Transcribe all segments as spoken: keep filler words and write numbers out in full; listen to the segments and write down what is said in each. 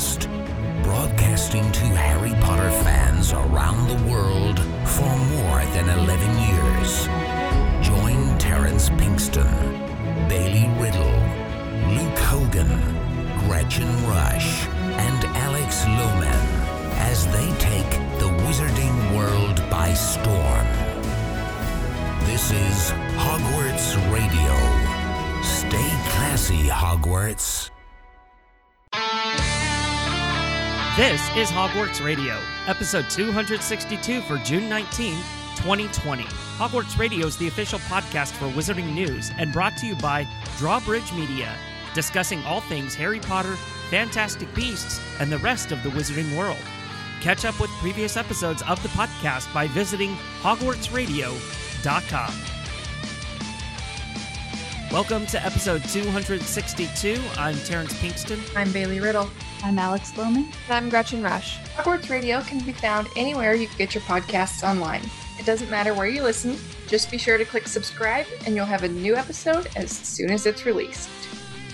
Podcast, broadcasting to Harry Potter fans around the world for more than eleven years. Join Terrence Pinkston, Bailey Riddle, Luke Hogan, Gretchen Rush, and Alex Lohman as they take the wizarding world by storm. This is Hogwarts Radio. Stay classy, Hogwarts. This is Hogwarts Radio, episode two sixty-two for June nineteenth, twenty twenty. Hogwarts Radio is the official podcast for Wizarding News and brought to you by Drawbridge Media, discussing all things Harry Potter, Fantastic Beasts, and the rest of the Wizarding world. Catch up with previous episodes of the podcast by visiting hogwarts radio dot com. Welcome to episode two sixty-two. I'm Terrence Pinkston. I'm Bailey Riddle. I'm Alex Blooming. And I'm Gretchen Rush. Hogwarts Radio can be found anywhere you get your podcasts online. It doesn't matter where you listen. Just be sure to click subscribe and you'll have a new episode as soon as it's released.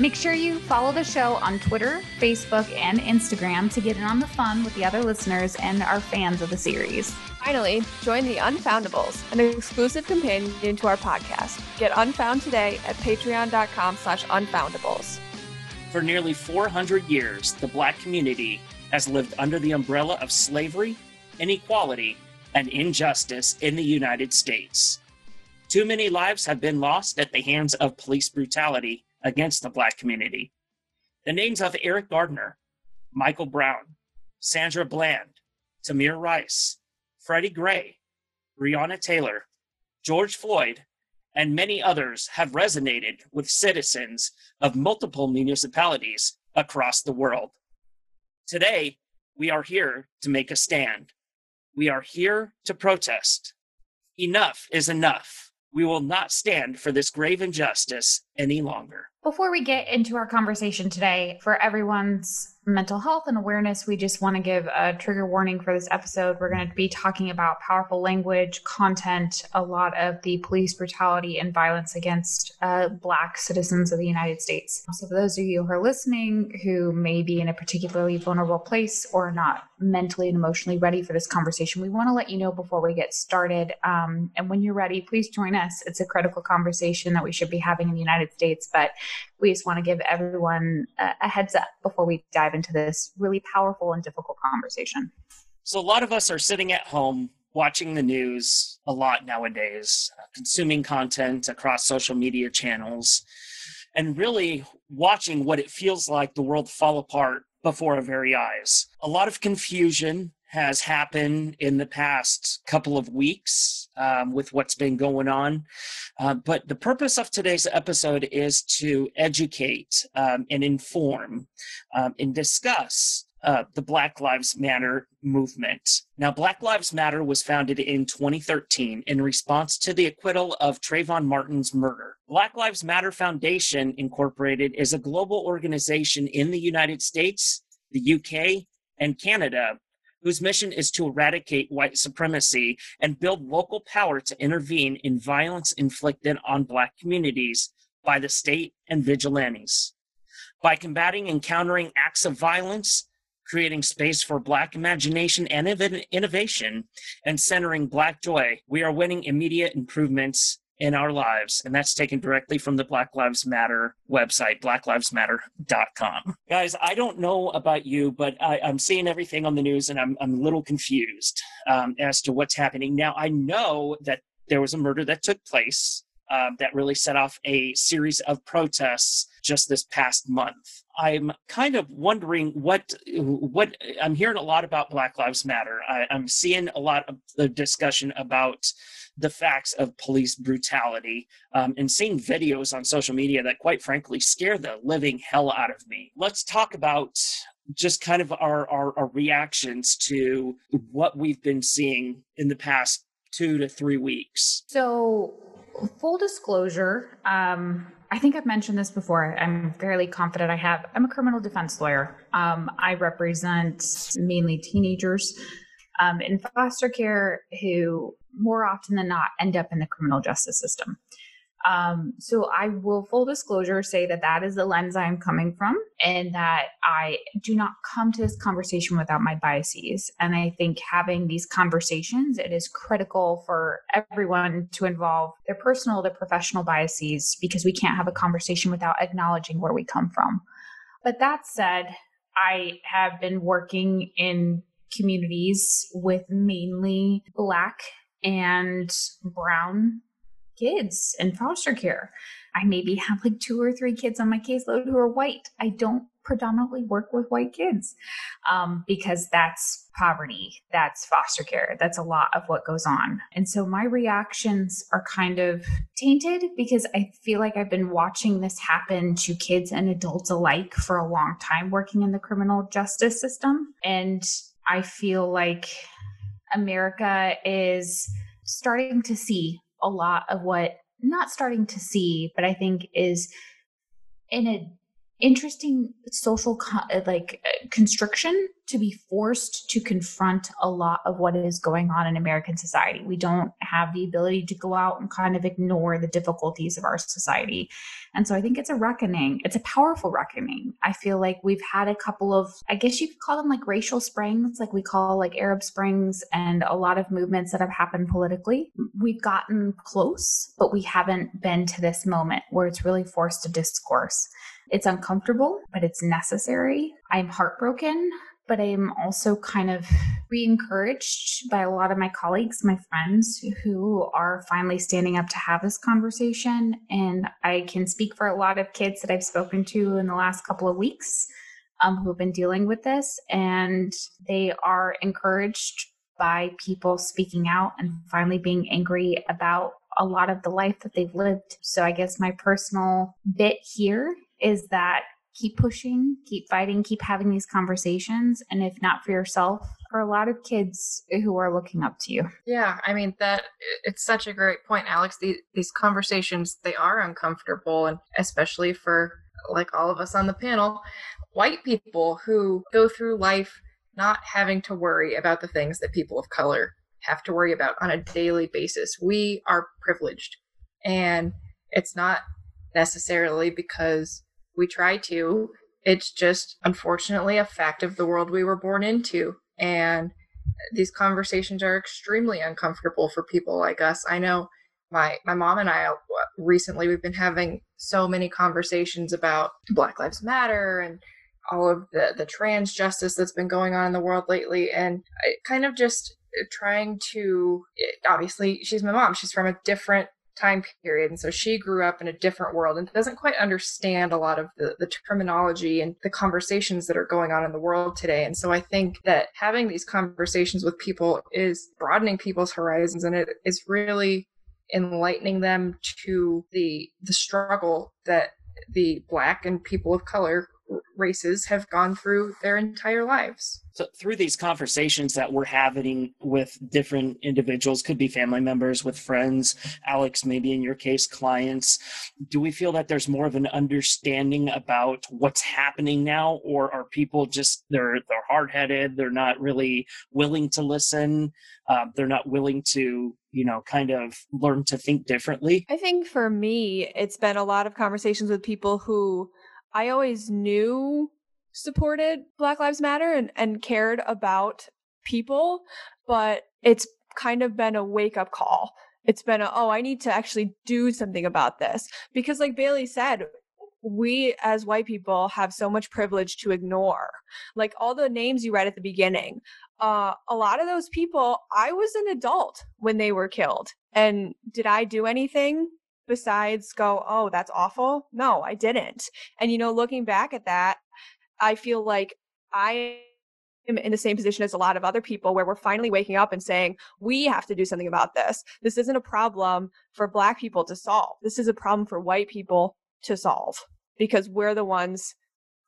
Make sure you follow the show on Twitter, Facebook, and Instagram to get in on the fun with the other listeners and our fans of the series. Finally, join the Unfoundables, an exclusive companion to our podcast. Get Unfound today at patreon.com slash unfoundables. For nearly four hundred years, the Black community has lived under the umbrella of slavery, inequality, and injustice in the United States. Too many lives have been lost at the hands of police brutality against the Black community. The names of Eric Garner, Michael Brown, Sandra Bland, Tamir Rice, Freddie Gray, Breonna Taylor, George Floyd, and many others have resonated with citizens of multiple municipalities across the world. Today, we are here to make a stand. We are here to protest. Enough is enough. We will not stand for this grave injustice any longer. Before we get into our conversation today, for everyone's mental health and awareness, we just want to give a trigger warning for this episode. We're going to be talking about powerful language, content, a lot of the police brutality and violence against uh, Black citizens of the United States. So for those of you who are listening who may be in a particularly vulnerable place or not mentally and emotionally ready for this conversation, we want to let you know before we get started. Um, and when you're ready, please join us. It's a critical conversation that we should be having in the United States, but we just want to give everyone a, a heads up before we dive into this really powerful and difficult conversation. So a lot of us are sitting at home watching the news a lot nowadays, consuming content across social media channels, and really watching what it feels like the world fall apart before our very eyes. A lot of confusion has happened in the past couple of weeks um, with what's been going on. Uh, but the purpose of today's episode is to educate um, and inform um, and discuss uh, the Black Lives Matter movement. Now, Black Lives Matter was founded in twenty thirteen in response to the acquittal of Trayvon Martin's murder. Black Lives Matter Foundation Incorporated is a global organization in the United States, the U K, and Canada, whose mission is to eradicate white supremacy and build local power to intervene in violence inflicted on Black communities by the state and vigilantes. By combating and countering acts of violence, creating space for Black imagination and innovation, and centering Black joy, we are winning immediate improvements in our lives. And that's taken directly from the Black Lives Matter website, black lives matter dot com. Guys, I don't know about you, but I, I'm seeing everything on the news and I'm, I'm a little confused um, as to what's happening. Now, I know that there was a murder that took place uh, that really set off a series of protests just this past month. I'm kind of wondering what, what I'm hearing a lot about Black Lives Matter. I, I'm seeing a lot of the discussion about the facts of police brutality um, and seeing videos on social media that, quite frankly, scare the living hell out of me. Let's talk about just kind of our, our, our reactions to what we've been seeing in the past two to three weeks. So, full disclosure, um, I think I've mentioned this before. I'm fairly confident I have. I'm a criminal defense lawyer. Um, I represent mainly teenagers um, in foster care who more often than not end up in the criminal justice system. Um, so I will, full disclosure, say that that is the lens I'm coming from, and that I do not come to this conversation without my biases. And I think having these conversations, it is critical for everyone to involve their personal, their professional biases, because we can't have a conversation without acknowledging where we come from. But that said, I have been working in communities with mainly Black and Brown kids in foster care. I maybe have like two or three kids on my caseload who are white. I don't predominantly work with white kids um, because that's poverty, that's foster care, that's a lot of what goes on. And so my reactions are kind of tainted because I feel like I've been watching this happen to kids and adults alike for a long time working in the criminal justice system. And I feel like America is starting to see a lot of what, not starting to see, but I think is in an interesting social co- like constriction to be forced to confront a lot of what is going on in American society. We don't have the ability to go out and kind of ignore the difficulties of our society. And so I think it's a reckoning. It's a powerful reckoning. I feel like we've had a couple of, I guess you could call them like racial springs, like we call like Arab Springs, and a lot of movements that have happened politically. We've gotten close, but we haven't been to this moment where it's really forced to discourse. It's uncomfortable, but it's necessary. I'm heartbroken, but I am also kind of re-encouraged by a lot of my colleagues, my friends, who are finally standing up to have this conversation. And I can speak for a lot of kids that I've spoken to in the last couple of weeks um, who have been dealing with this, and they are encouraged by people speaking out and finally being angry about a lot of the life that they've lived. So I guess my personal bit here is that keep pushing, keep fighting, keep having these conversations. And if not for yourself, for a lot of kids who are looking up to you. Yeah, I mean, that it's such a great point, Alex. These, these conversations, they are uncomfortable, and especially for like all of us on the panel, white people who go through life not having to worry about the things that people of color have to worry about on a daily basis. We are privileged, and it's not necessarily because we try to. It's just, unfortunately, a fact of the world we were born into. And these conversations are extremely uncomfortable for people like us. I know my, my mom and I recently, we've been having so many conversations about Black Lives Matter and all of the, the trans justice that's been going on in the world lately. And I kind of just trying to, obviously, she's my mom. She's from a different time period. And so she grew up in a different world and doesn't quite understand a lot of the, the terminology and the conversations that are going on in the world today. And so I think that having these conversations with people is broadening people's horizons, and it is really enlightening them to the the struggle that the Black and people of color races have gone through their entire lives. So through these conversations that we're having with different individuals, could be family members, with friends, Alex, maybe in your case, clients, do we feel that there's more of an understanding about what's happening now, or are people just, they're they're hard-headed, they're not really willing to listen, uh, they're not willing to, you know, kind of learn to think differently? I think for me, it's been a lot of conversations with people who I always knew supported Black Lives Matter and, and cared about people, but it's kind of been a wake-up call. It's been a, oh, I need to actually do something about this. Because like Bailey said, we as white people have so much privilege to ignore. Like all the names you read at the beginning, uh, a lot of those people, I was an adult when they were killed. And did I do anything besides go, oh, that's awful? No, I didn't. And, you know, looking back at that, I feel like I am in the same position as a lot of other people where we're finally waking up and saying, we have to do something about this. This isn't a problem for Black people to solve. This is a problem for white people to solve because we're the ones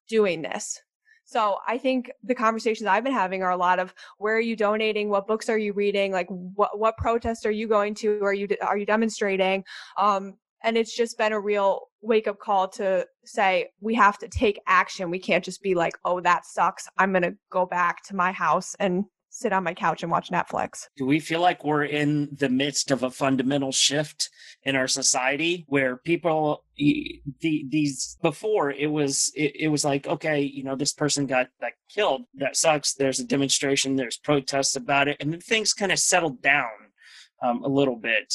doing this. So I think the conversations I've been having are a lot of, where are you donating? What books are you reading? Like what, what protests are you going to? Are you, are you demonstrating? Um, and it's just been a real wake up call to say, we have to take action. We can't just be like, oh, that sucks, I'm going to go back to my house and sit on my couch and watch Netflix. Do we feel like we're in the midst of a fundamental shift in our society where people, the, these, before it was, it, it was like, okay, you know, this person got like killed. That sucks. There's a demonstration, there's protests about it. And then things kind of settled down um, a little bit.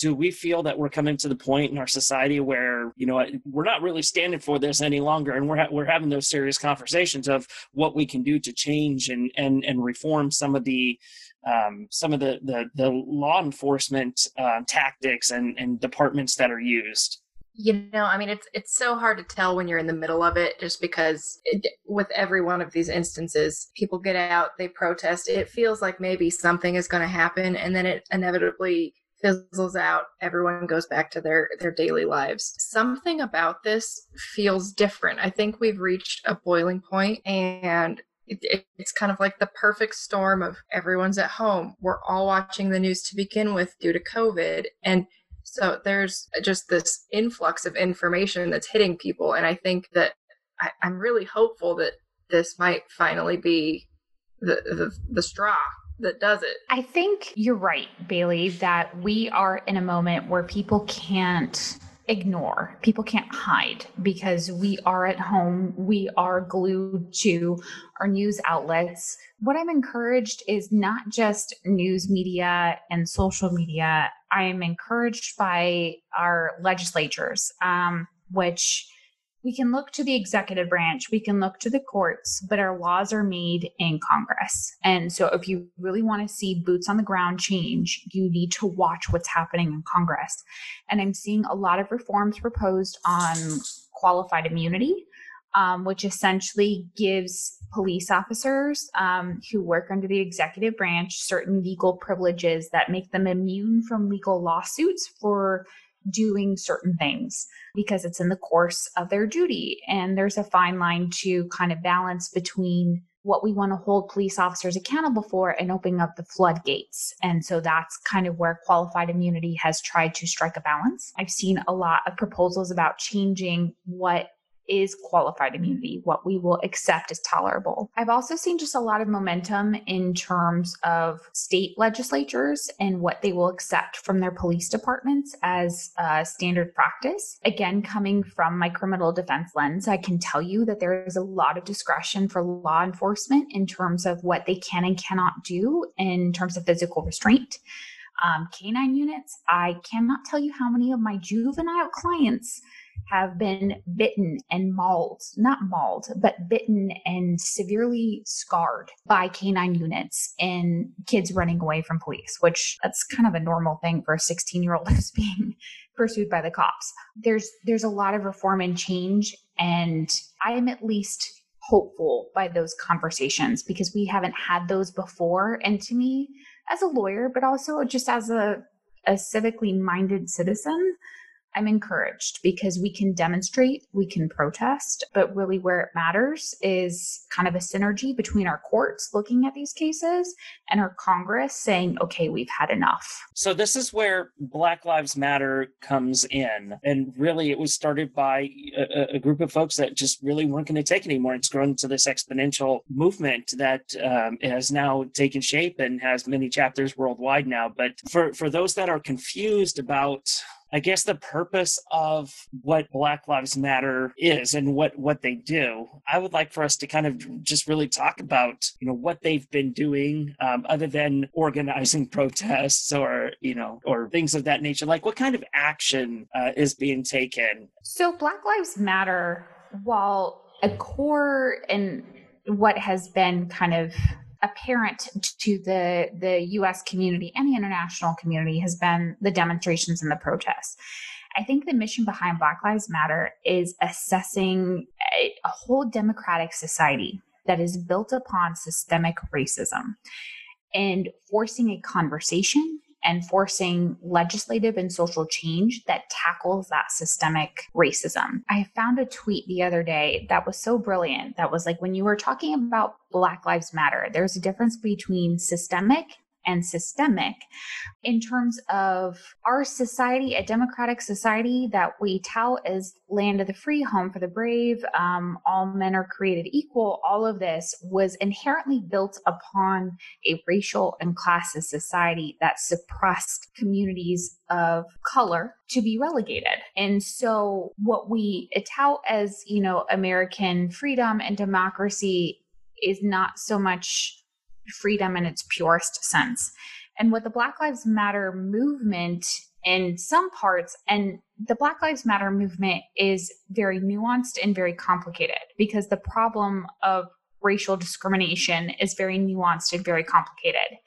Do we feel that we're coming to the point in our society where, you know, we're not really standing for this any longer, and we're ha- we're having those serious conversations of what we can do to change and and and reform some of the um, some of the the, the law enforcement uh, tactics and, and departments that are used? You know, I mean, it's it's so hard to tell when you're in the middle of it, just because it, with every one of these instances, people get out, they protest, it feels like maybe something is going to happen, and then it inevitably fizzles out, everyone goes back to their, their daily lives. Something about this feels different. I think we've reached a boiling point, and it, it, it's kind of like the perfect storm of everyone's at home. We're all watching the news to begin with due to COVID. And so there's just this influx of information that's hitting people. And I think that I, I'm really hopeful that this might finally be the the, the straw that does it. I think you're right, Bailey, that we are in a moment where people can't ignore, people can't hide, because we are at home, we are glued to our news outlets. What I'm encouraged is not just news media and social media. I am encouraged by our legislatures, um, which we can look to the executive branch, we can look to the courts, but our laws are made in Congress. And so if you really want to see boots on the ground change, you need to watch what's happening in Congress. And I'm seeing a lot of reforms proposed on qualified immunity, um, which essentially gives police officers um, who work under the executive branch certain legal privileges that make them immune from legal lawsuits for doing certain things, because it's in the course of their duty. And there's a fine line to kind of balance between what we want to hold police officers accountable for and opening up the floodgates. And so that's kind of where qualified immunity has tried to strike a balance. I've seen a lot of proposals about changing what is qualified immunity, what we will accept as tolerable. I've also seen just a lot of momentum in terms of state legislatures and what they will accept from their police departments as uh, standard practice. Again, coming from my criminal defense lens, I can tell you that there is a lot of discretion for law enforcement in terms of what they can and cannot do in terms of physical restraint. Um, canine units, I cannot tell you how many of my juvenile clients have been bitten and mauled, not mauled, but bitten and severely scarred by canine units and kids running away from police, which that's kind of a normal thing for a sixteen-year-old who's being pursued by the cops. There's there's a lot of reform and change, and I am at least hopeful by those conversations because we haven't had those before. And to me, as a lawyer, but also just as a, a civically minded citizen, I'm encouraged because we can demonstrate, we can protest, but really where it matters is kind of a synergy between our courts looking at these cases and our Congress saying, okay, we've had enough. So this is where Black Lives Matter comes in. And really it was started by a, a group of folks that just really weren't going to take anymore. It's grown into this exponential movement that um, has now taken shape and has many chapters worldwide now. But for, for those that are confused about, I guess, the purpose of what Black Lives Matter is and what, what they do, I would like for us to kind of just really talk about, you know, what they've been doing um, other than organizing protests or, you know, or things of that nature. Like what kind of action uh, is being taken? So Black Lives Matter, while a core and what has been kind of apparent to the, the U S community and the international community has been the demonstrations and the protests. I think the mission behind Black Lives Matter is assessing a, a whole democratic society that is built upon systemic racism and forcing a conversation and forcing legislative and social change that tackles that systemic racism. I found a tweet the other day that was so brilliant. That was like, when you were talking about Black Lives Matter, there's a difference between systemic and systemic in terms of our society, a democratic society that we tout as land of the free, home for the brave, um, all men are created equal. All of this was inherently built upon a racial and classist society that suppressed communities of color to be relegated. And so what we tout as, you know, American freedom and democracy is not so much freedom in its purest sense. And what the Black Lives Matter movement in some parts, and the Black Lives Matter movement is very nuanced and very complicated because the problem of racial discrimination is very nuanced and very complicated.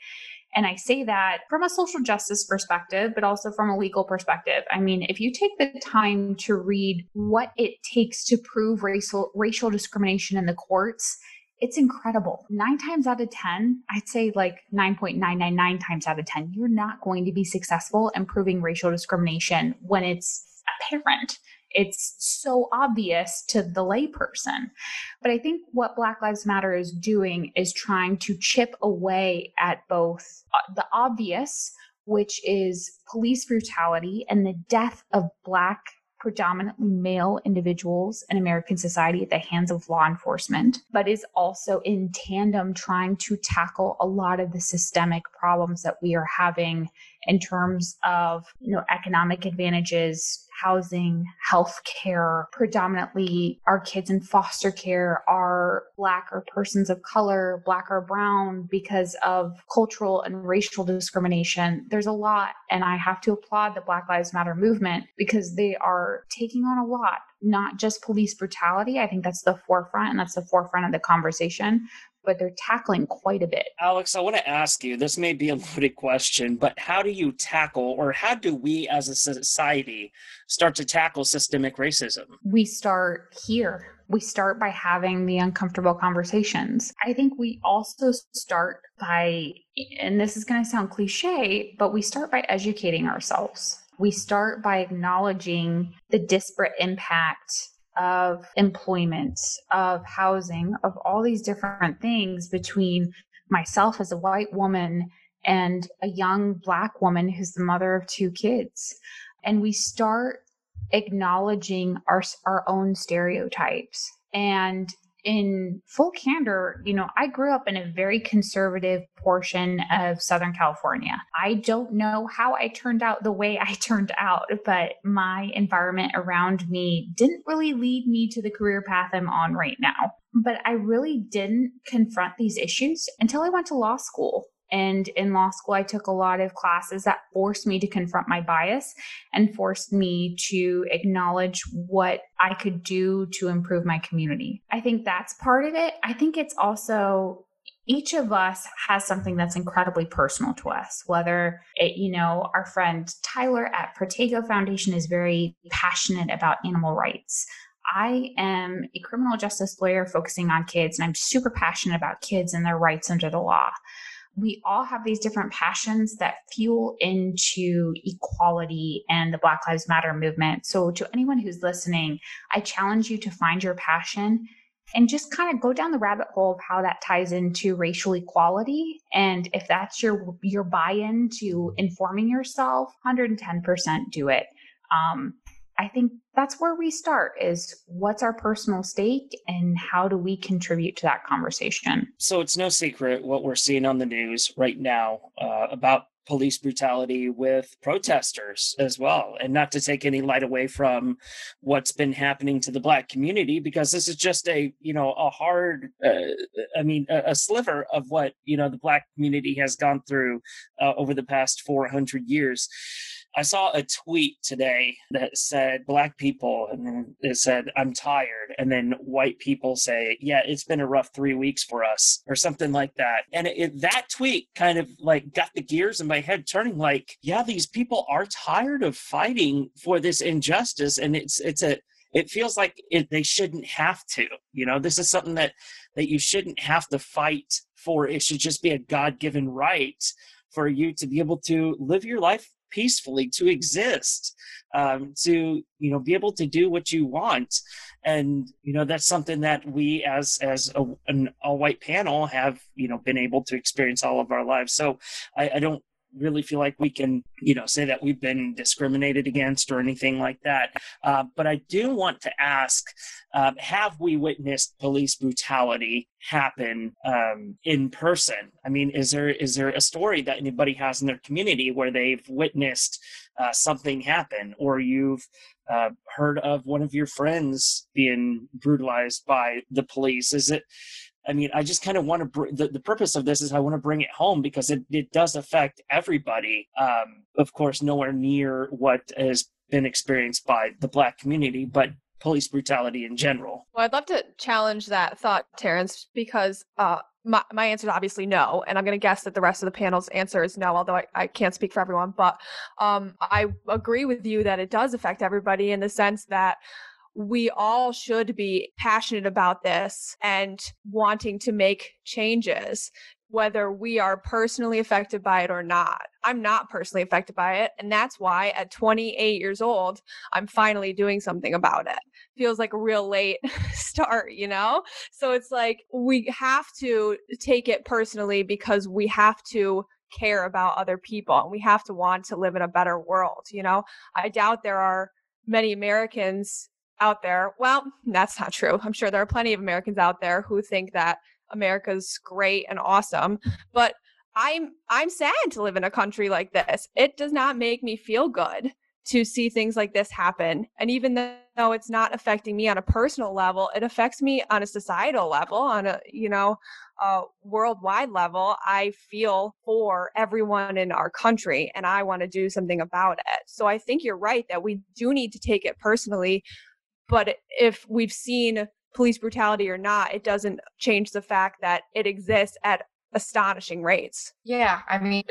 And I say that from a social justice perspective, but also from a legal perspective. I mean, if you take the time to read what it takes to prove racial, racial discrimination in the courts, it's incredible. Nine times out of ten, I'd say like nine point nine nine nine times out of ten, you're not going to be successful in proving racial discrimination when it's apparent. It's so obvious to the layperson. But I think what Black Lives Matter is doing is trying to chip away at both the obvious, which is police brutality and the death of Black, predominantly male individuals in American society at the hands of law enforcement, but is also in tandem trying to tackle a lot of the systemic problems that we are having in terms of, you know, economic advantages, housing, healthcare. Predominantly our kids in foster care are Black or persons of color, Black or brown, because of cultural and racial discrimination. There's a lot, and I have to applaud the Black Lives Matter movement because they are taking on a lot, not just police brutality. I think that's the forefront, and that's the forefront of the conversation, but they're tackling quite a bit. Alex, I want to ask you, this may be a loaded question, but how do you tackle, or how do we as a society start to tackle systemic racism? We start here. We start by having the uncomfortable conversations. I think we also start by, and this is going to sound cliche, but we start by educating ourselves. We start by acknowledging the disparate impact of employment, of housing, of all these different things between myself as a white woman and a young Black woman who's the mother of two kids. And we start acknowledging our, our own stereotypes. And in full candor, you know, I grew up in a very conservative portion of Southern California. I don't know how I turned out the way I turned out, but my environment around me didn't really lead me to the career path I'm on right now. But I really didn't confront these issues until I went to law school. And in law school, I took a lot of classes that forced me to confront my bias and forced me to acknowledge what I could do to improve my community. I think that's part of it. I think it's also each of us has something that's incredibly personal to us, whether it, you know, our friend Tyler at Protego Foundation is very passionate about animal rights. I am a criminal justice lawyer focusing on kids, and I'm super passionate about kids and their rights under the law. We all have these different passions that fuel into equality and the Black Lives Matter movement. So to anyone who's listening, I challenge you to find your passion and just kind of go down the rabbit hole of how that ties into racial equality. And if that's your, your buy-in to informing yourself, one hundred ten percent do it. Um, I think that's where we start, is what's our personal stake and how do we contribute to that conversation? So it's no secret what we're seeing on the news right now uh, about police brutality with protesters as well. And not to take any light away from what's been happening to the Black community, because this is just a, you know, a hard, uh, I mean, a, a sliver of what, you know, the Black community has gone through uh, over the past four hundred years. I saw a tweet today that said Black people, and then it said, I'm tired. And then white people say, yeah, it's been a rough three weeks for us, or something like that. And it, it, that tweet kind of like got the gears in my head turning, like, yeah, these people are tired of fighting for this injustice. And it's, it's a, it feels like it, they shouldn't have to, you know, this is something that, that you shouldn't have to fight for. It should just be a God-given right for you to be able to live your life peacefully, to exist, um, to, you know, be able to do what you want. And, you know, that's something that we as as a, an all-white panel have, you know, been able to experience all of our lives. So I, I don't really feel like we can, you know, say that we've been discriminated against or anything like that. Uh, but I do want to ask, uh, have we witnessed police brutality happen um, in person? I mean, is there is there a story that anybody has in their community where they've witnessed uh, something happen, or you've uh, heard of one of your friends being brutalized by the police? Is it, I mean, I just kind of want to, br- the, the purpose of this is I want to bring it home because it, it does affect everybody. Um, of course, nowhere near what has been experienced by the Black community, but police brutality in general. Well, I'd love to challenge that thought, Terrence, because uh, my, my answer is obviously no. And I'm going to guess that the rest of the panel's answer is no, although I, I can't speak for everyone. But um, I agree with you that it does affect everybody in the sense that we all should be passionate about this and wanting to make changes, whether we are personally affected by it or not. I'm not personally affected by it. And that's why at twenty-eight years old, I'm finally doing something about it. Feels like a real late start, you know? So it's like, we have to take it personally because we have to care about other people and we have to want to live in a better world. You know, I doubt there are many Americans out there. Well, that's not true. I'm sure there are plenty of Americans out there who think that America's great and awesome, but I'm I'm sad to live in a country like this. It does not make me feel good to see things like this happen. And even though it's not affecting me on a personal level, it affects me on a societal level, on a, you know, a worldwide level. I feel for everyone in our country and I want to do something about it. So I think you're right that we do need to take it personally. But if we've seen police brutality or not, it doesn't change the fact that it exists at astonishing rates. Yeah. I mean,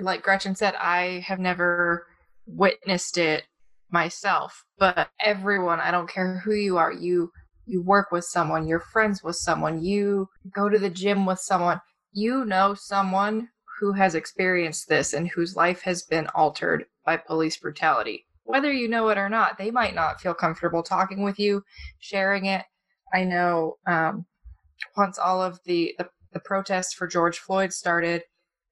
like Gretchen said, I have never witnessed it myself, but everyone, I don't care who you are, you, you work with someone, you're friends with someone, you go to the gym with someone, you know someone who has experienced this and whose life has been altered by police brutality. Whether you know it or not, they might not feel comfortable talking with you, sharing it. I know um, once all of the, the, the protests for George Floyd started,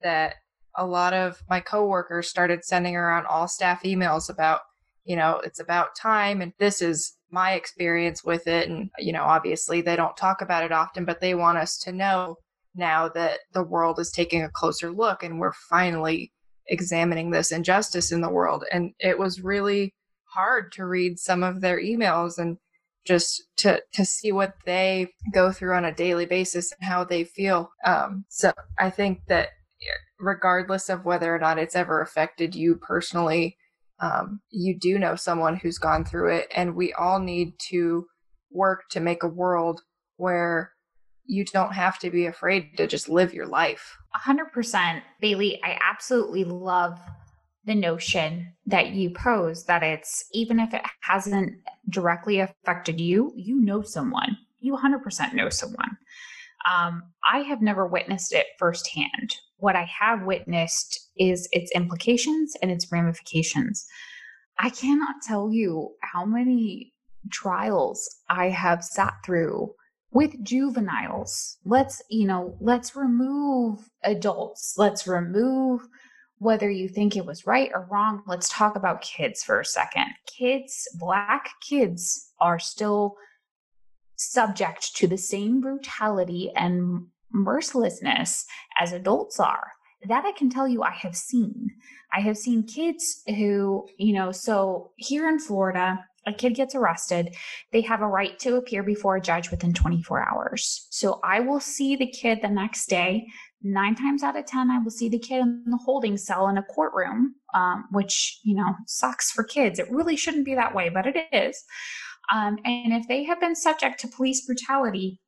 that a lot of my coworkers started sending around all staff emails about, you know, it's about time and this is my experience with it. And, you know, obviously they don't talk about it often, but they want us to know now that the world is taking a closer look and we're finally examining this injustice in the world. And it was really hard to read some of their emails and just to to see what they go through on a daily basis and how they feel. Um, so I think that regardless of whether or not it's ever affected you personally, um, you do know someone who's gone through it. And we all need to work to make a world where you don't have to be afraid to just live your life. one hundred percent. Bailey, I absolutely love the notion that you pose that it's, even if it hasn't directly affected you, you know someone. You one hundred percent know someone. Um, I have never witnessed it firsthand. What I have witnessed is its implications and its ramifications. I cannot tell you how many trials I have sat through with juveniles. Let's, you know, let's remove adults. Let's remove whether you think it was right or wrong. Let's talk about kids for a second. Kids, Black kids are still subject to the same brutality and mercilessness as adults are. That I can tell you I have seen. I have seen kids who, you know, so here in Florida, a kid gets arrested, they have a right to appear before a judge within twenty-four hours. So I will see the kid the next day. Nine times out of ten, I will see the kid in the holding cell in a courtroom, um, which, you know, sucks for kids. It really shouldn't be that way, but it is. Um, and if they have been subject to police brutality,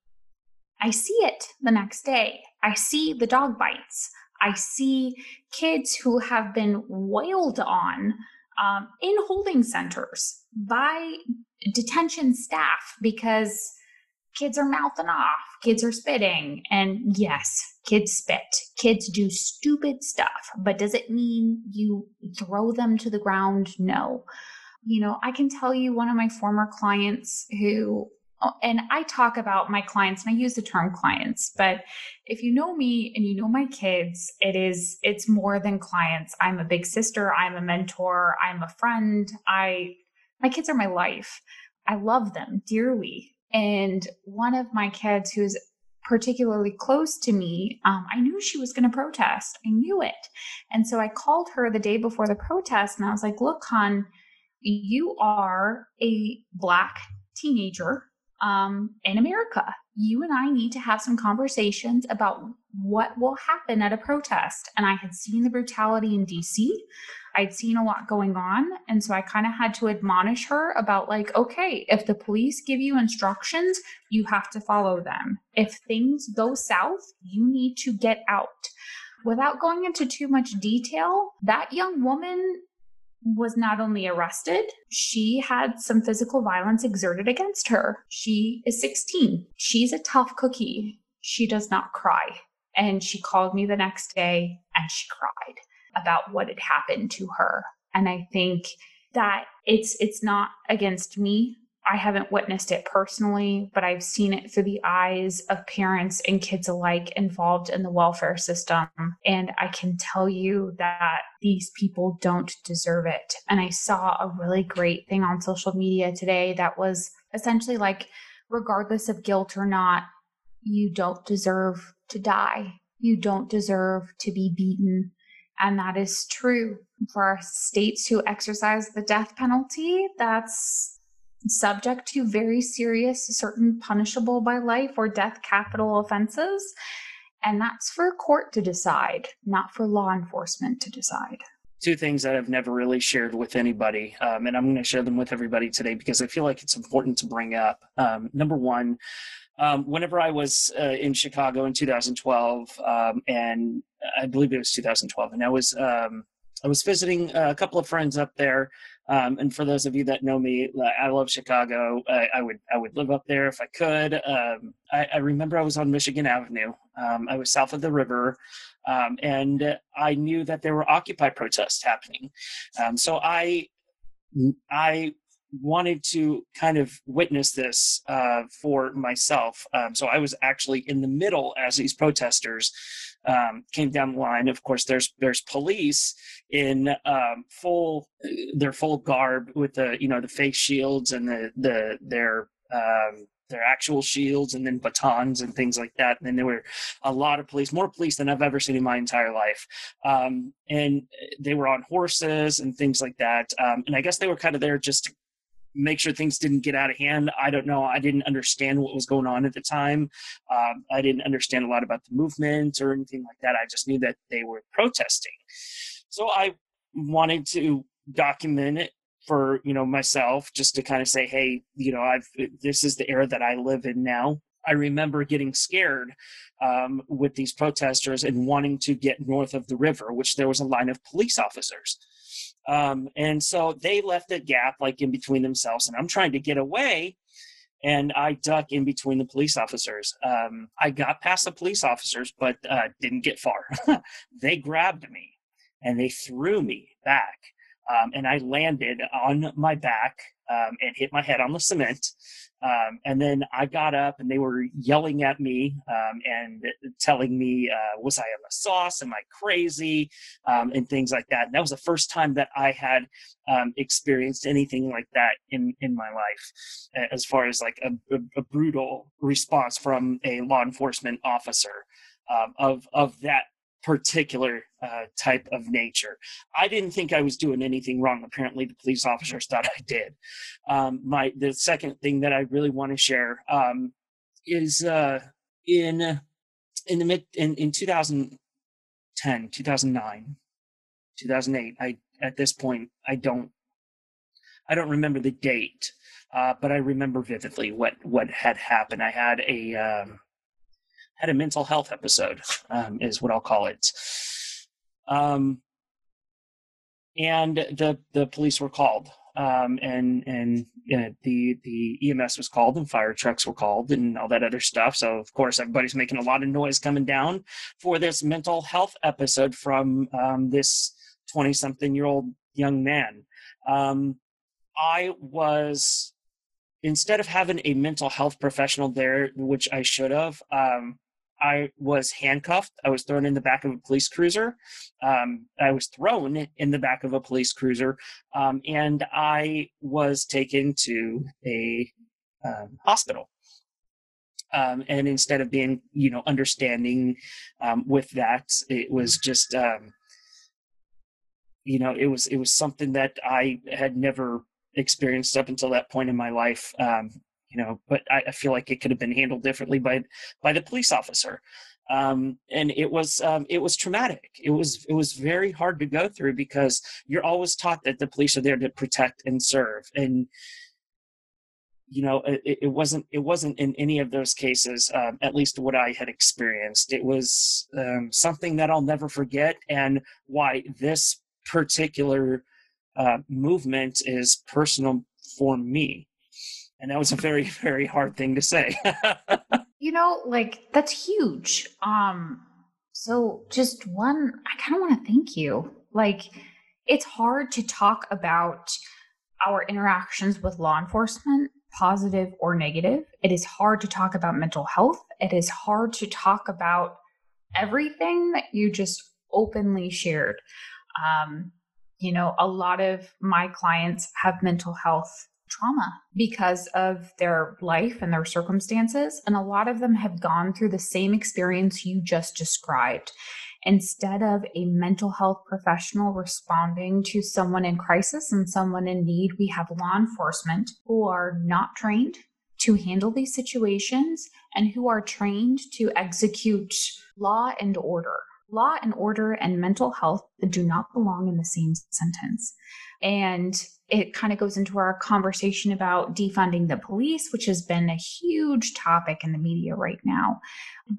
I see it the next day. I see the dog bites. I see kids who have been wailed on Um, in holding centers by detention staff because kids are mouthing off, kids are spitting. And yes, kids spit. Kids do stupid stuff. But does it mean you throw them to the ground? No. You know, I can tell you one of my former clients who, and I talk about my clients and I use the term clients, but if you know me and you know my kids, it is, it's more than clients. I'm a big sister. I'm a mentor. I'm a friend. I, my kids are my life. I love them dearly. And one of my kids who's particularly close to me, um, I knew she was going to protest. I knew it. And so I called her the day before the protest and I was like, look, hon, you are a Black teenager um, in America. You and I need to have some conversations about what will happen at a protest. And I had seen the brutality in D C. I'd seen a lot going on. And so I kind of had to admonish her about like, okay, if the police give you instructions, you have to follow them. If things go south, you need to get out. Without going into too much detail, that young woman was not only arrested, she had some physical violence exerted against her. She is sixteen. She's a tough cookie. She does not cry. And she called me the next day and she cried about what had happened to her. And I think that it's it's not against me. I haven't witnessed it personally, but I've seen it through the eyes of parents and kids alike involved in the welfare system. And I can tell you that these people don't deserve it. And I saw a really great thing on social media today that was essentially like, regardless of guilt or not, you don't deserve to die. You don't deserve to be beaten. And that is true for our states who exercise the death penalty. That's subject to very serious, certain punishable by life or death capital offenses. And that's for a court to decide, not for law enforcement to decide. Two things that I've never really shared with anybody, um, and I'm going to share them with everybody today because I feel like it's important to bring up. Um, number one, um, whenever I was uh, in Chicago in two thousand twelve, um, and I believe it was two thousand twelve, and I was um, I was visiting a couple of friends up there. Um, and for those of you that know me, I love Chicago. I, I would I would live up there if I could. Um, I, I remember I was on Michigan Avenue. Um, I was south of the river, um, and I knew that there were Occupy protests happening. Um, so I I wanted to kind of witness this uh, for myself. Um, so I was actually in the middle as these protesters Um, came down the line. Of course, there's there's police in um, full their full garb with the you know the face shields and the the their um, their actual shields and then batons and things like that. And then there were a lot of police, more police than I've ever seen in my entire life. Um, and they were on horses and things like that. Um, and I guess they were kind of there just to make sure things didn't get out of hand. I don't know. I didn't understand what was going on at the time. Um, I didn't understand a lot about the movement or anything like that. I just knew that they were protesting. So I wanted to document it for, you know, myself, just to kind of say, hey, you know, I've, this is the era that I live in now. I remember getting scared um, with these protesters and wanting to get north of the river, which there was a line of police officers. Um, and so they left a gap like in between themselves, and I'm trying to get away, and I duck in between the police officers. Um, I got past the police officers, but uh, didn't get far. They grabbed me and they threw me back, um, and I landed on my back um, and hit my head on the cement. Um, and then I got up and they were yelling at me um, and telling me, uh, was I on the sauce? Am I crazy? Um, and things like that. And that was the first time that I had um, experienced anything like that in, in my life, as far as like a, a, a brutal response from a law enforcement officer um, of, of that particular uh, type of nature. I didn't think I was doing anything wrong. Apparently the police officers thought I did. Um, my the second thing that I really want to share um, is uh, in in the mid in, in two thousand ten, two thousand nine, two thousand eight. I at this point I don't I don't remember the date, uh, but I remember vividly what what had happened. I had a um, had a mental health episode, um, is what I'll call it. Um, and the, the police were called Um, and and you know, the the E M S was called, and fire trucks were called, and all that other stuff. So of course, everybody's making a lot of noise coming down for this mental health episode from um, this twenty-something-year-old young man. Um, I was, instead of having a mental health professional there, which I should have, um, I was handcuffed. I was thrown in the back of a police cruiser. Um, I was thrown in the back of a police cruiser, um, and I was taken to a um, hospital. Um, and instead of being, you know, understanding um, with that, it was just, um, you know, it was it was something that I had never experienced up until that point in my life. Um, You know, but I, I feel like it could have been handled differently by by the police officer, um, and it was um, it was traumatic. It was it was very hard to go through, because you're always taught that the police are there to protect and serve, and you know it, it wasn't it wasn't in any of those cases. Um, at least what I had experienced, it was um, something that I'll never forget, and why this particular uh, movement is personal for me. And that was a very, very hard thing to say. You know, like, that's huge. Um, so just one, I kind of want to thank you. Like, it's hard to talk about our interactions with law enforcement, positive or negative. It is hard to talk about mental health. It is hard to talk about everything that you just openly shared. Um, you know, a lot of my clients have mental health trauma because of their life and their circumstances. And a lot of them have gone through the same experience you just described. Instead of a mental health professional responding to someone in crisis and someone in need, we have law enforcement who are not trained to handle these situations and who are trained to execute law and order. Law and order and mental health do not belong in the same sentence. And it kind of goes into our conversation about defunding the police, which has been a huge topic in the media right now.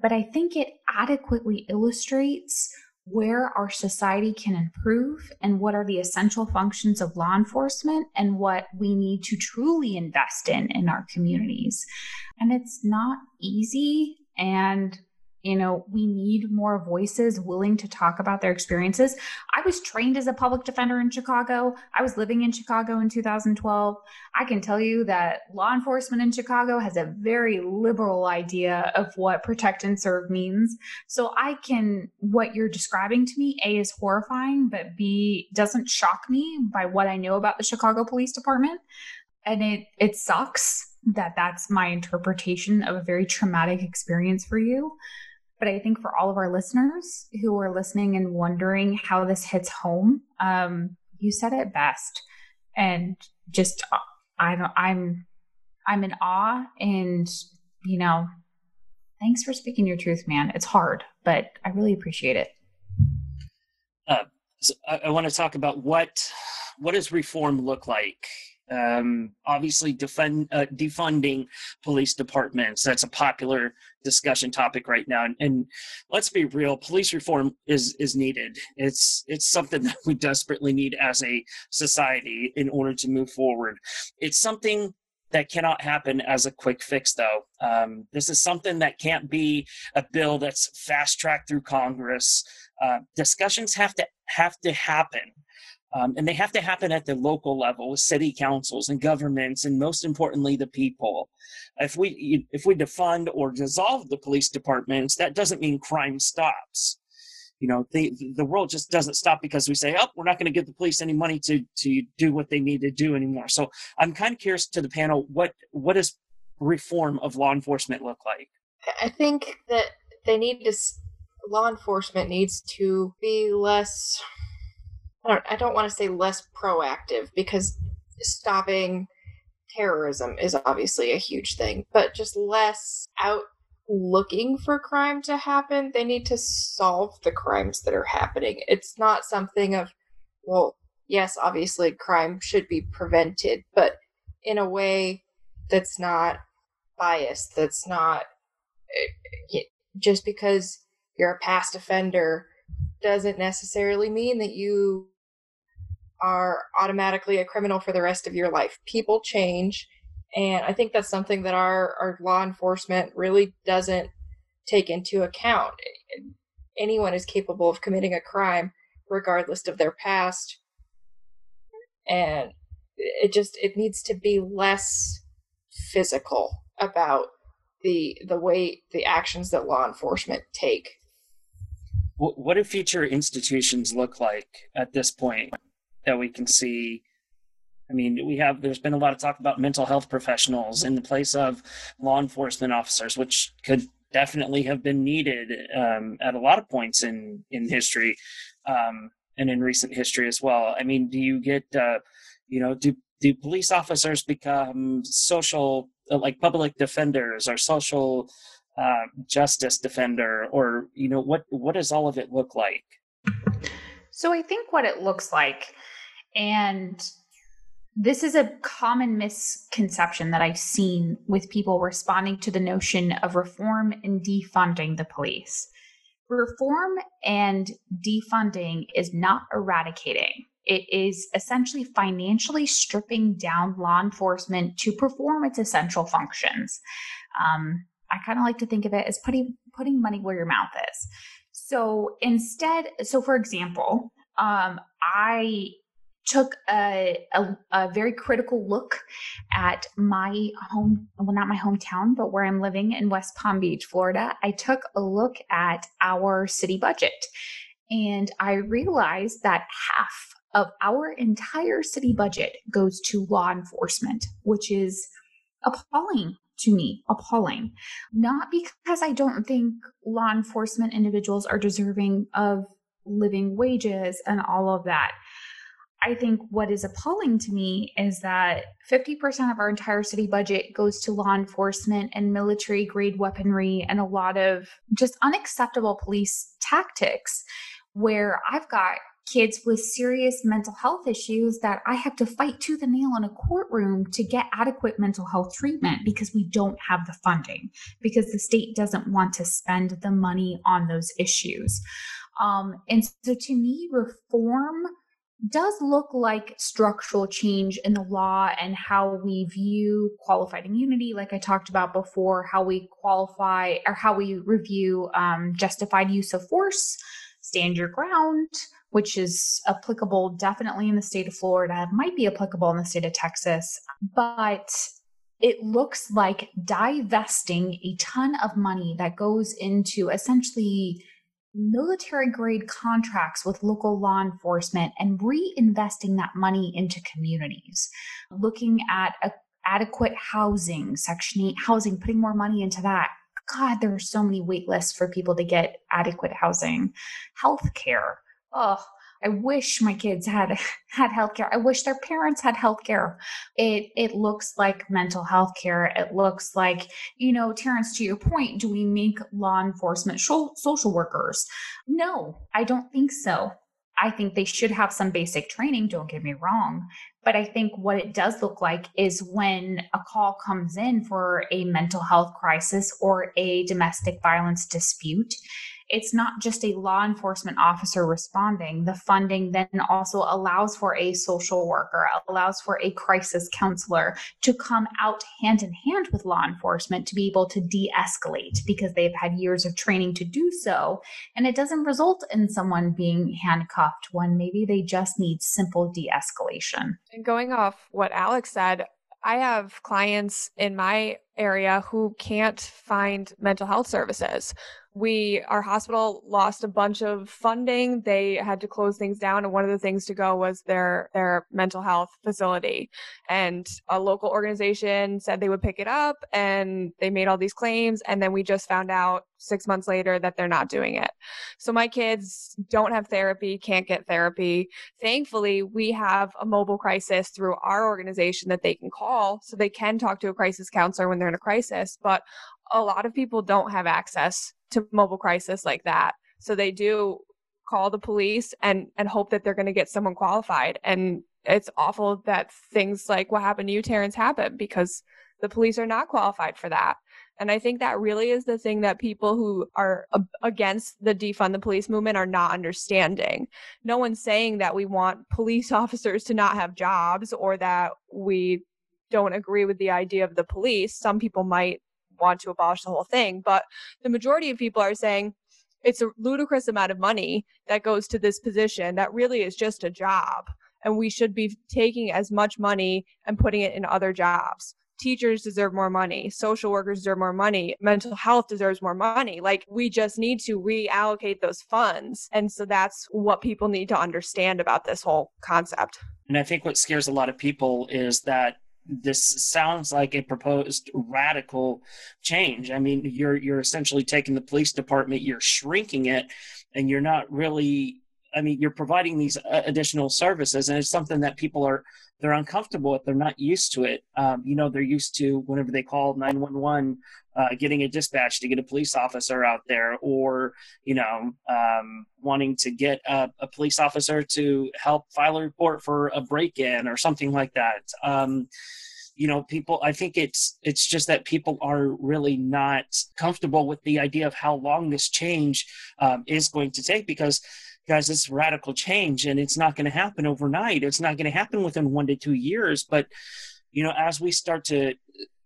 But I think it adequately illustrates where our society can improve and what are the essential functions of law enforcement and what we need to truly invest in in our communities. And it's not easy. And you know, we need more voices willing to talk about their experiences. I was trained as a public defender in Chicago. I was living in Chicago in two thousand twelve. I can tell you that law enforcement in Chicago has a very liberal idea of what protect and serve means. So I can, what you're describing to me, A, is horrifying, but B, doesn't shock me by what I know about the Chicago Police Department. And it, it sucks that that's my interpretation of a very traumatic experience for you. But I think for all of our listeners who are listening and wondering how this hits home, um, you said it best. And just, I'm, I'm, I'm in awe. And, you know, thanks for speaking your truth, man. It's hard, but I really appreciate it. Uh, so I, I want to talk about what, what does reform look like? Um, obviously defund, uh, defunding police departments. That's a popular discussion topic right now. And, and let's be real, police reform is, is needed. It's, it's something that we desperately need as a society in order to move forward. It's something that cannot happen as a quick fix, though. Um, this is something that can't be a bill that's fast-tracked through Congress. Uh, discussions have to, have to happen. Um, and they have to happen at the local level with city councils and governments, and most importantly, the people. If we if we defund or dissolve the police departments, that doesn't mean crime stops. You know, the the world just doesn't stop because we say, oh, we're not going to give the police any money to to do what they need to do anymore. So I'm kind of curious to the panel, what what does reform of law enforcement look like? I think that they need to law enforcement needs to be less. I don't, I don't want to say less proactive, because stopping terrorism is obviously a huge thing, but just less out looking for crime to happen. They need to solve the crimes that are happening. It's not something of, well, yes, obviously crime should be prevented, but in a way that's not biased, that's not just because you're a past offender doesn't necessarily mean that you are automatically a criminal for the rest of your life. People change. And I think that's something that our, our law enforcement really doesn't take into account. Anyone is capable of committing a crime regardless of their past. And it just, it needs to be less physical about the, the way, the actions that law enforcement take. What do future institutions look like at this point that we can see? I mean, we have, there's been a lot of talk about mental health professionals in the place of law enforcement officers, which could definitely have been needed um, at a lot of points in, in history um, and in recent history as well. I mean, do you get, uh, you know, do, do police officers become social, like public defenders or social uh, justice defender, or, you know, what, what does all of it look like? So I think what it looks like, and this is a common misconception that I've seen with people responding to the notion of reform and defunding the police. Reform and defunding is not eradicating. It is essentially financially stripping down law enforcement to perform its essential functions. Um, I kind of like to think of it as putting, putting money where your mouth is. So instead, so for example, um, I... took a, a, a very critical look at my home, well, not my hometown, but where I'm living in West Palm Beach, Florida. I took a look at our city budget, and I realized that half of our entire city budget goes to law enforcement, which is appalling to me, appalling. Not because I don't think law enforcement individuals are deserving of living wages and all of that. I think what is appalling to me is that fifty percent of our entire city budget goes to law enforcement and military grade weaponry and a lot of just unacceptable police tactics, where I've got kids with serious mental health issues that I have to fight tooth and nail in a courtroom to get adequate mental health treatment because we don't have the funding, because the state doesn't want to spend the money on those issues. Um, and so to me, reform does look like structural change in the law and how we view qualified immunity, like I talked about before, how we qualify or how we review um, justified use of force, stand your ground, which is applicable definitely in the state of Florida, might be applicable in the state of Texas, but it looks like divesting a ton of money that goes into essentially military grade contracts with local law enforcement and reinvesting that money into communities, looking at a, adequate housing, Section eight housing, putting more money into that. God, there are so many wait lists for people to get adequate housing, healthcare. Oh, I wish my kids had, had healthcare. I wish their parents had healthcare. It, it looks like mental health care. It looks like, you know, Terrence, to your point, do we make law enforcement sh- social workers? No, I don't think so. I think they should have some basic training. Don't get me wrong. But I think what it does look like is when a call comes in for a mental health crisis or a domestic violence dispute, it's not just a law enforcement officer responding. The funding then also allows for a social worker, allows for a crisis counselor to come out hand in hand with law enforcement to be able to de-escalate because they've had years of training to do so. And it doesn't result in someone being handcuffed when maybe they just need simple de-escalation. And going off what Alex said, I have clients in my area who can't find mental health services. We, our hospital lost a bunch of funding. They had to close things down. And one of the things to go was their, their mental health facility. And a local organization said they would pick it up, and they made all these claims. And then we just found out six months later that they're not doing it. So my kids don't have therapy, can't get therapy. Thankfully, we have a mobile crisis through our organization that they can call, so they can talk to a crisis counselor when they're in a crisis. But a lot of people don't have access to mobile crisis like that. So they do call the police and, and hope that they're going to get someone qualified. And it's awful that things like what happened to you, Terrence, happened because the police are not qualified for that. And I think that really is the thing that people who are ab- against the defund the police movement are not understanding. No one's saying that we want police officers to not have jobs or that we don't agree with the idea of the police. Some people might want to abolish the whole thing, but the majority of people are saying it's a ludicrous amount of money that goes to this position that really is just a job. And we should be taking as much money and putting it in other jobs. Teachers deserve more money. Social workers deserve more money. Mental health deserves more money. Like, we just need to reallocate those funds. And so that's what people need to understand about this whole concept. And I think what scares a lot of people is that this sounds like a proposed radical change. I mean, you're you're essentially taking the police department, you're shrinking it, and you're not really, I mean, you're providing these additional services, and it's something that people are, they're uncomfortable with. They're not used to it. Um, you know, they're used to whenever they call nine one one, uh, getting a dispatch to get a police officer out there, or, you know, um, wanting to get a, a police officer to help file a report for a break-in or something like that. Um, you know, people, I think it's, it's just that people are really not comfortable with the idea of how long this change um, is going to take, because guys, it's radical change, and it's not going to happen overnight. It's not going to happen within one to two years. But, you know, as we start to,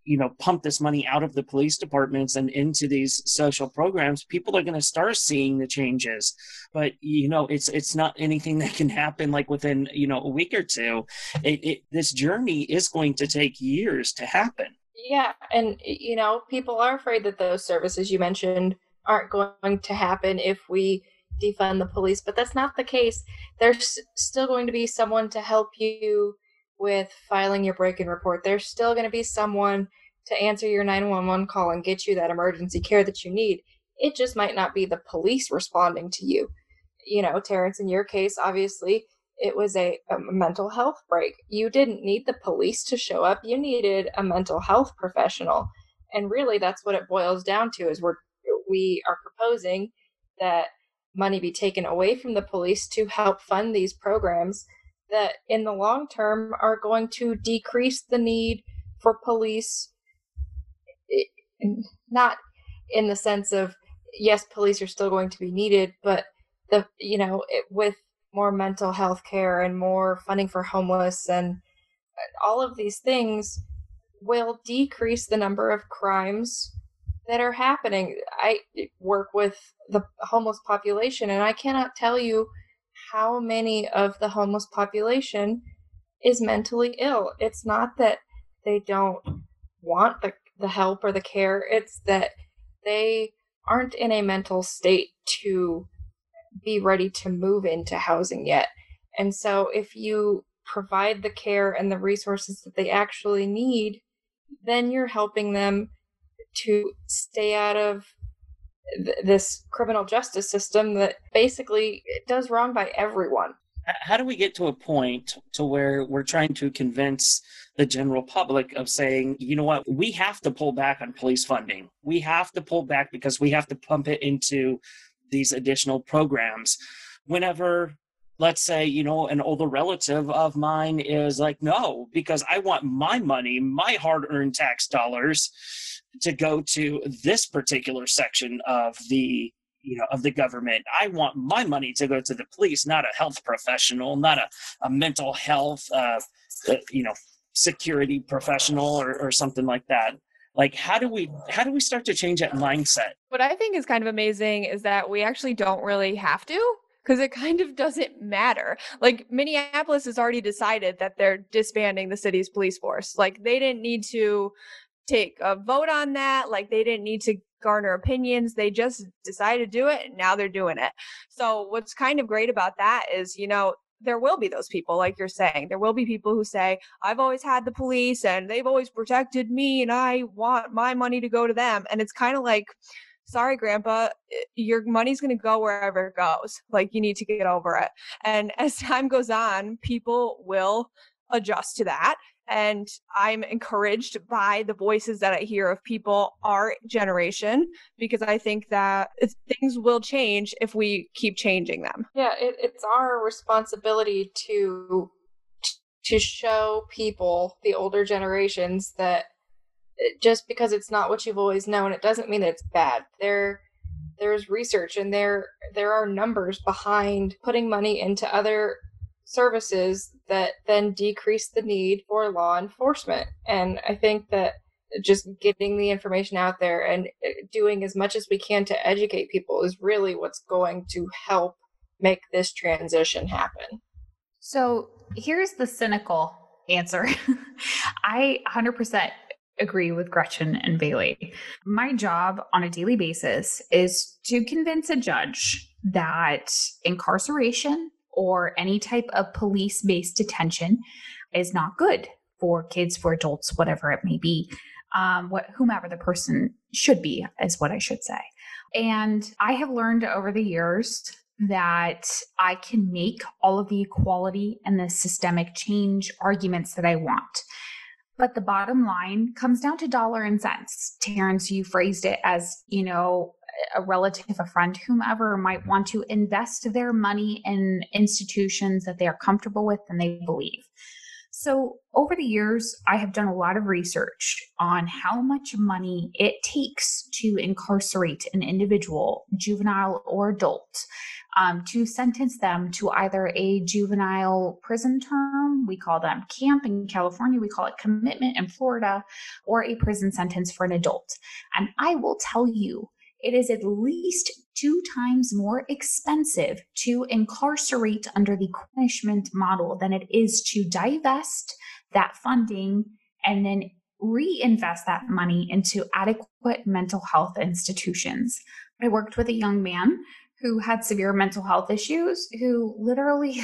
you know, pump this money out of the police departments and into these social programs, people are going to start seeing the changes. But, you know, it's it's not anything that can happen like within, you know, a week or two. It, it, this journey is going to take years to happen. Yeah. And, you know, people are afraid that those services you mentioned aren't going to happen if we defund the police, but that's not the case. There's still going to be someone to help you with filing your break-in report. There's still going to be someone to answer your nine one one call and get you that emergency care that you need. It just might not be the police responding to you. You know, Terrence, in your case, obviously, it was a, a mental health break. You didn't need the police to show up. You needed a mental health professional. And really, that's what it boils down to, is we're, we are proposing that money be taken away from the police to help fund these programs that in the long term are going to decrease the need for police. Not in the sense of, yes, police are still going to be needed, but the, you know, it, with more mental health care and more funding for homeless and all of these things will decrease the number of crimes that are happening. I work with the homeless population, and I cannot tell you how many of the homeless population is mentally ill. It's not that they don't want the, the help or the care. It's that they aren't in a mental state to be ready to move into housing yet. And so if you provide the care and the resources that they actually need, then you're helping them to stay out of th- this criminal justice system that basically does wrong by everyone. How do we get to a point to where we're trying to convince the general public of saying, you know what, we have to pull back on police funding. We have to pull back because we have to pump it into these additional programs. Whenever, let's say, you know, an older relative of mine is like, no, because I want my money, my hard-earned tax dollars to go to this particular section of the, you know, of the government. I want my money to go to the police, not a health professional, not a, a mental health, uh, you know, security professional or, or something like that. Like, how do we, how do we start to change that mindset? What I think is kind of amazing is that we actually don't really have to, because it kind of doesn't matter. Like, Minneapolis has already decided that they're disbanding the city's police force. Like, they didn't need to take a vote on that. Like, they didn't need to garner opinions. They just decided to do it, and now they're doing it. So what's kind of great about that is, you know, there will be those people, like you're saying, there will be people who say, I've always had the police and they've always protected me and I want my money to go to them. And it's kind of like, sorry, grandpa, your money's going to go wherever it goes. Like, you need to get over it. And as time goes on, people will adjust to that. And I'm encouraged by the voices that I hear of people our generation, because I think that things will change if we keep changing them. Yeah, it, it's our responsibility to to show people, the older generations, that just because it's not what you've always known, it doesn't mean that it's bad. There, there's research, and there there are numbers behind putting money into other services that then decrease the need for law enforcement. And I think that just getting the information out there and doing as much as we can to educate people is really what's going to help make this transition happen. So here's the cynical answer. I one hundred percent agree with Gretchen and Bailey. My job on a daily basis is to convince a judge that incarceration or any type of police-based detention is not good for kids, for adults, whatever it may be. Um, what, whomever the person should be is what I should say. And I have learned over the years that I can make all of the equality and the systemic change arguments that I want. But the bottom line comes down to dollar and cents. Terrence, you phrased it as, you know, a relative, a friend, whomever might want to invest their money in institutions that they are comfortable with and they believe. So over the years, I have done a lot of research on how much money it takes to incarcerate an individual, juvenile or adult, um, to sentence them to either a juvenile prison term, we call them camp in California, we call it commitment in Florida, or a prison sentence for an adult. And I will tell you, it is at least two times more expensive to incarcerate under the punishment model than it is to divest that funding and then reinvest that money into adequate mental health institutions. I worked with a young man who had severe mental health issues, who literally,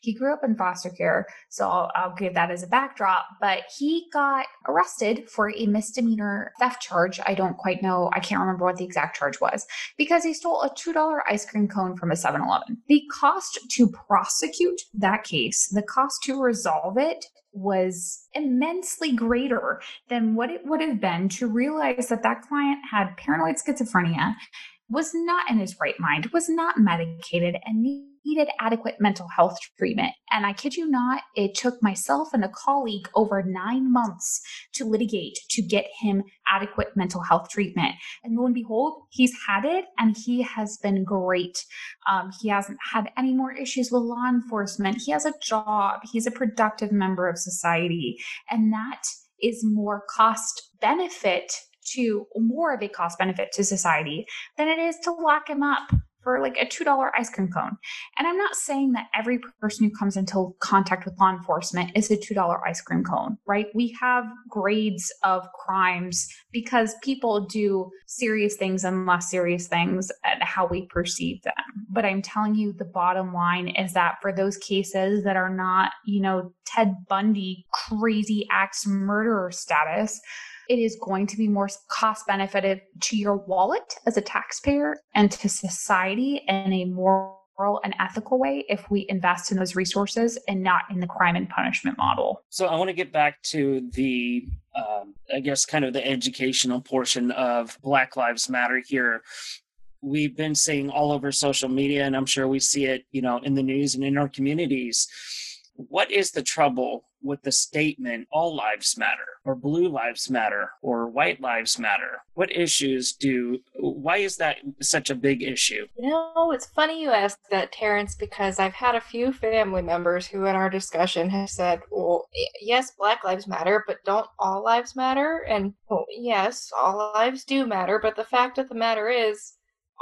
he grew up in foster care, so I'll, I'll give that as a backdrop, but he got arrested for a misdemeanor theft charge. I don't quite know, I can't remember what the exact charge was, because he stole a two dollar ice cream cone from a seven eleven. The cost to prosecute that case, the cost to resolve it, was immensely greater than what it would have been to realize that that client had paranoid schizophrenia, was not in his right mind, was not medicated, and needed adequate mental health treatment. And I kid you not, it took myself and a colleague over nine months to litigate to get him adequate mental health treatment. And lo and behold, he's had it, and he has been great. Um, he hasn't had any more issues with law enforcement. He has a job. He's a productive member of society. And that is more cost benefit to more of a cost benefit to society than it is to lock him up for like a two dollar ice cream cone. And I'm not saying that every person who comes into contact with law enforcement is a two dollar ice cream cone, right? We have grades of crimes because people do serious things and less serious things and how we perceive them. But I'm telling you, the bottom line is that for those cases that are not, you know, Ted Bundy, crazy axe murderer status, it is going to be more cost benefited to your wallet as a taxpayer and to society in a moral and ethical way if we invest in those resources and not in the crime and punishment model. So I want to get back to the, um, I guess, kind of the educational portion of Black Lives Matter here. We've been seeing all over social media, and I'm sure we see it, you know, in the news and in our communities. What is the trouble with the statement, all lives matter, or blue lives matter, or white lives matter? What issues do, why is that such a big issue? You know, it's funny you ask that, Terrence, because I've had a few family members who in our discussion have said, well, yes, Black lives matter, but don't all lives matter? And well, yes, all lives do matter, but the fact of the matter is,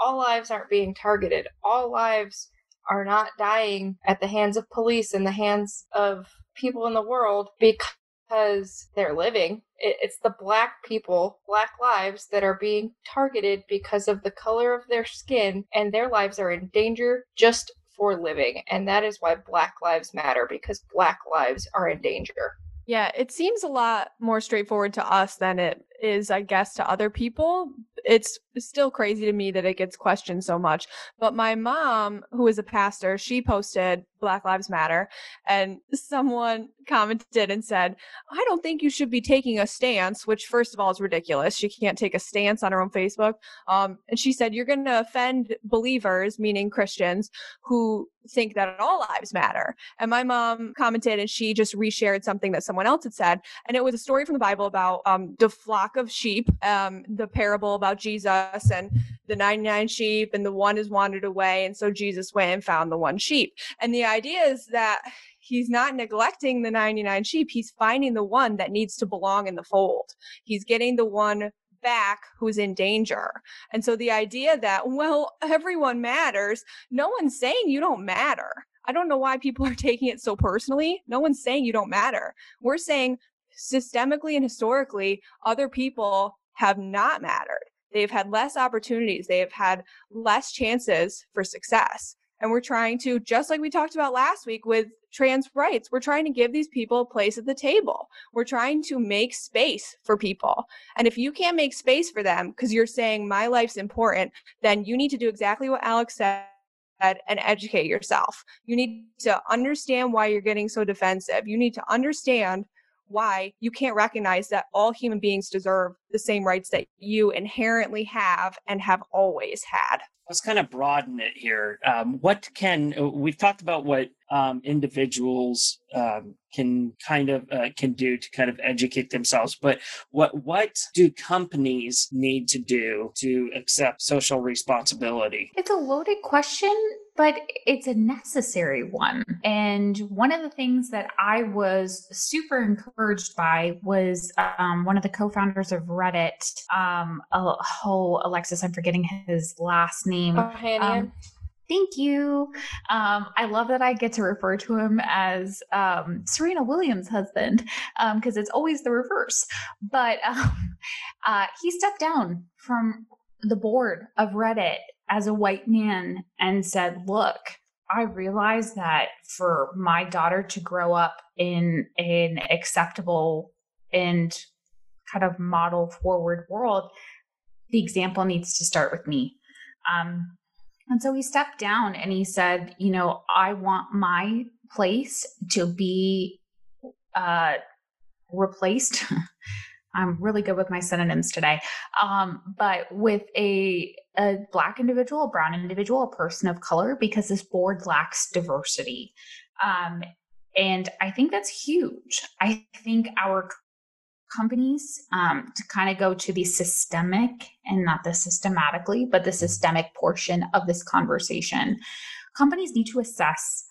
all lives aren't being targeted. All lives are not dying at the hands of police and the hands of people in the world because they're living. It's the Black people, Black lives that are being targeted because of the color of their skin, and their lives are in danger just for living. And that is why Black lives matter, because Black lives are in danger. Yeah, it seems a lot more straightforward to us than it is, I guess, to other people, it's still crazy to me that it gets questioned so much. But my mom, who is a pastor, she posted Black Lives Matter, and someone commented and said, I don't think you should be taking a stance, which first of all is ridiculous. She can't take a stance on her own Facebook. Um, and she said, you're going to offend believers, meaning Christians, who think that all lives matter. And my mom commented, and she just reshared something that someone else had said. And it was a story from the Bible about um, the flock of sheep, um, the parable about Jesus and the ninety-nine sheep, and the one has wandered away. And so Jesus went and found the one sheep. And the idea is that he's not neglecting the ninety-nine sheep. He's finding the one that needs to belong in the fold. He's getting the one back who's in danger. And so the idea that, well, everyone matters. No one's saying you don't matter. I don't know why people are taking it so personally. No one's saying you don't matter. We're saying systemically and historically, other people have not mattered. They've had less opportunities. They have had less chances for success. And we're trying to, just like we talked about last week with trans rights, we're trying to give these people a place at the table. We're trying to make space for people. And if you can't make space for them because you're saying my life's important, then you need to do exactly what Alex said and educate yourself. You need to understand why you're getting so defensive. You need to understand why you can't recognize that all human beings deserve the same rights that you inherently have and have always had. Let's kind of broaden it here. Um, what can, we've talked about what um, individuals um, can kind of, uh, can do to kind of educate themselves, but what, what do companies need to do to accept social responsibility? It's a loaded question, but it's a necessary one. And one of the things that I was super encouraged by was um, one of the co-founders of Reddit. Um, oh, Alexis, I'm forgetting his last name. Ohanian. Um, Thank you. Um, I love that I get to refer to him as um, Serena Williams' husband, because um, it's always the reverse. But um, uh, he stepped down from the board of Reddit as a white man and said, look, I realize that for my daughter to grow up in an acceptable and kind of model forward world, the example needs to start with me. Um, and so he stepped down and he said, you know, I want my place to be uh, replaced. I'm really good with my synonyms today. Um, but with a, a Black individual, a brown individual, a person of color, because this board lacks diversity. Um, and I think that's huge. I think our companies, um, to kind of go to the systemic and not the systematically, but the systemic portion of this conversation, companies need to assess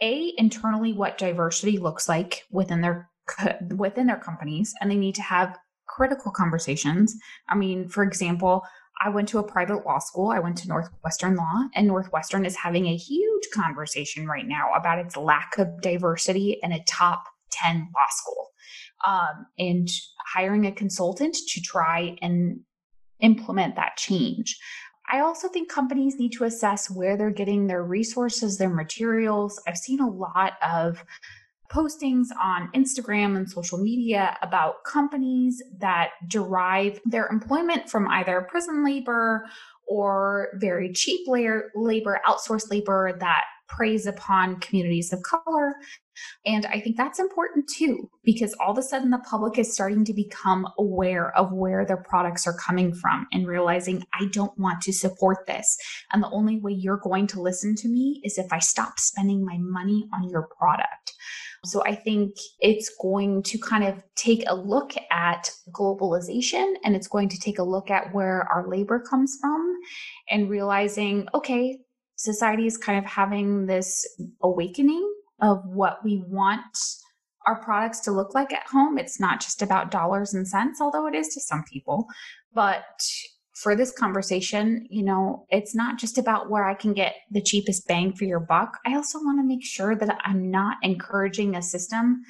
A, internally what diversity looks like within their within their companies, and they need to have critical conversations. I mean, for example, I went to a private law school. I went to Northwestern Law, and Northwestern is having a huge conversation right now about its lack of diversity in a top ten law school, um, and hiring a consultant to try and implement that change. I also think companies need to assess where they're getting their resources, their materials. I've seen a lot of postings on Instagram and social media about companies that derive their employment from either prison labor or very cheap labor, outsourced labor that preys upon communities of color. And I think that's important too, because all of a sudden the public is starting to become aware of where their products are coming from and realizing, I don't want to support this. And the only way you're going to listen to me is if I stop spending my money on your product. So I think it's going to kind of take a look at globalization, and it's going to take a look at where our labor comes from and realizing, okay, society is kind of having this awakening of what we want our products to look like at home. It's not just about dollars and cents, although it is to some people. But for this conversation, you know, it's not just about where I can get the cheapest bang for your buck. I also want to make sure that I'm not encouraging a system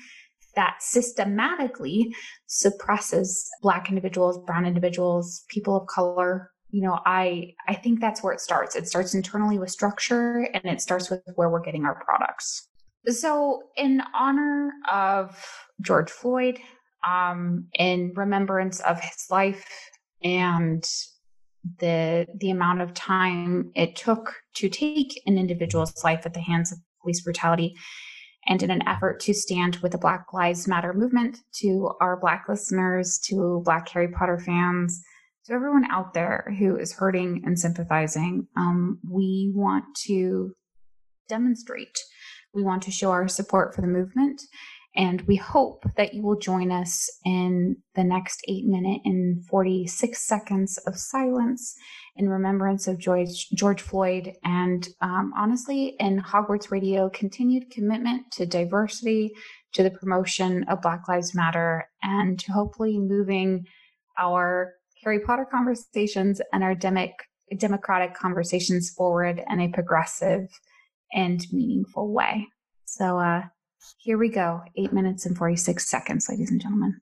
that systematically suppresses Black individuals, brown individuals, people of color. You know, I, I think that's where it starts. It starts internally with structure, and it starts with where we're getting our products. So in honor of George Floyd, um, in remembrance of his life and the the amount of time it took to take an individual's life at the hands of police brutality, and in an effort to stand with the Black Lives Matter movement, to our Black listeners, to Black Harry Potter fans, to everyone out there who is hurting and sympathizing. Um, we want to demonstrate. We want to show our support for the movement, and we hope that you will join us in the next eight minute and forty-six seconds of silence in remembrance of George, George Floyd, and um, honestly, in Hogwarts Radio, continued commitment to diversity, to the promotion of Black Lives Matter, and to hopefully moving our Harry Potter conversations and our demic, democratic conversations forward in a progressive and meaningful way. So uh, here we go. eight minutes and forty-six seconds, ladies and gentlemen.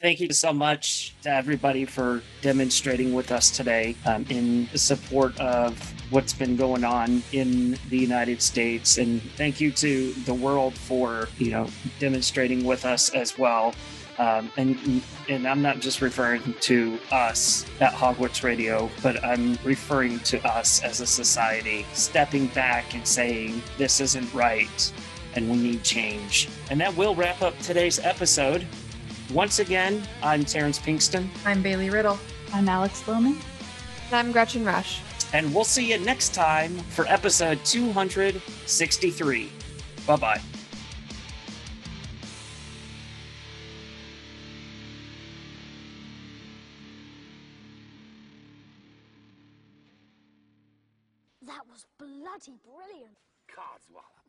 Thank you so much to everybody for demonstrating with us today um, in support of what's been going on in the United States. And thank you to the world for, you know, demonstrating with us as well. Um, and and I'm not just referring to us at Hogwarts Radio, but I'm referring to us as a society, stepping back and saying, this isn't right and we need change. And that will wrap up today's episode. Once again, I'm Terrence Pinkston. I'm Bailey Riddle. I'm Alex Lohman. And I'm Gretchen Rush. And we'll see you next time for episode two hundred sixty-three. Bye-bye. That was bloody brilliant. Cardswallop.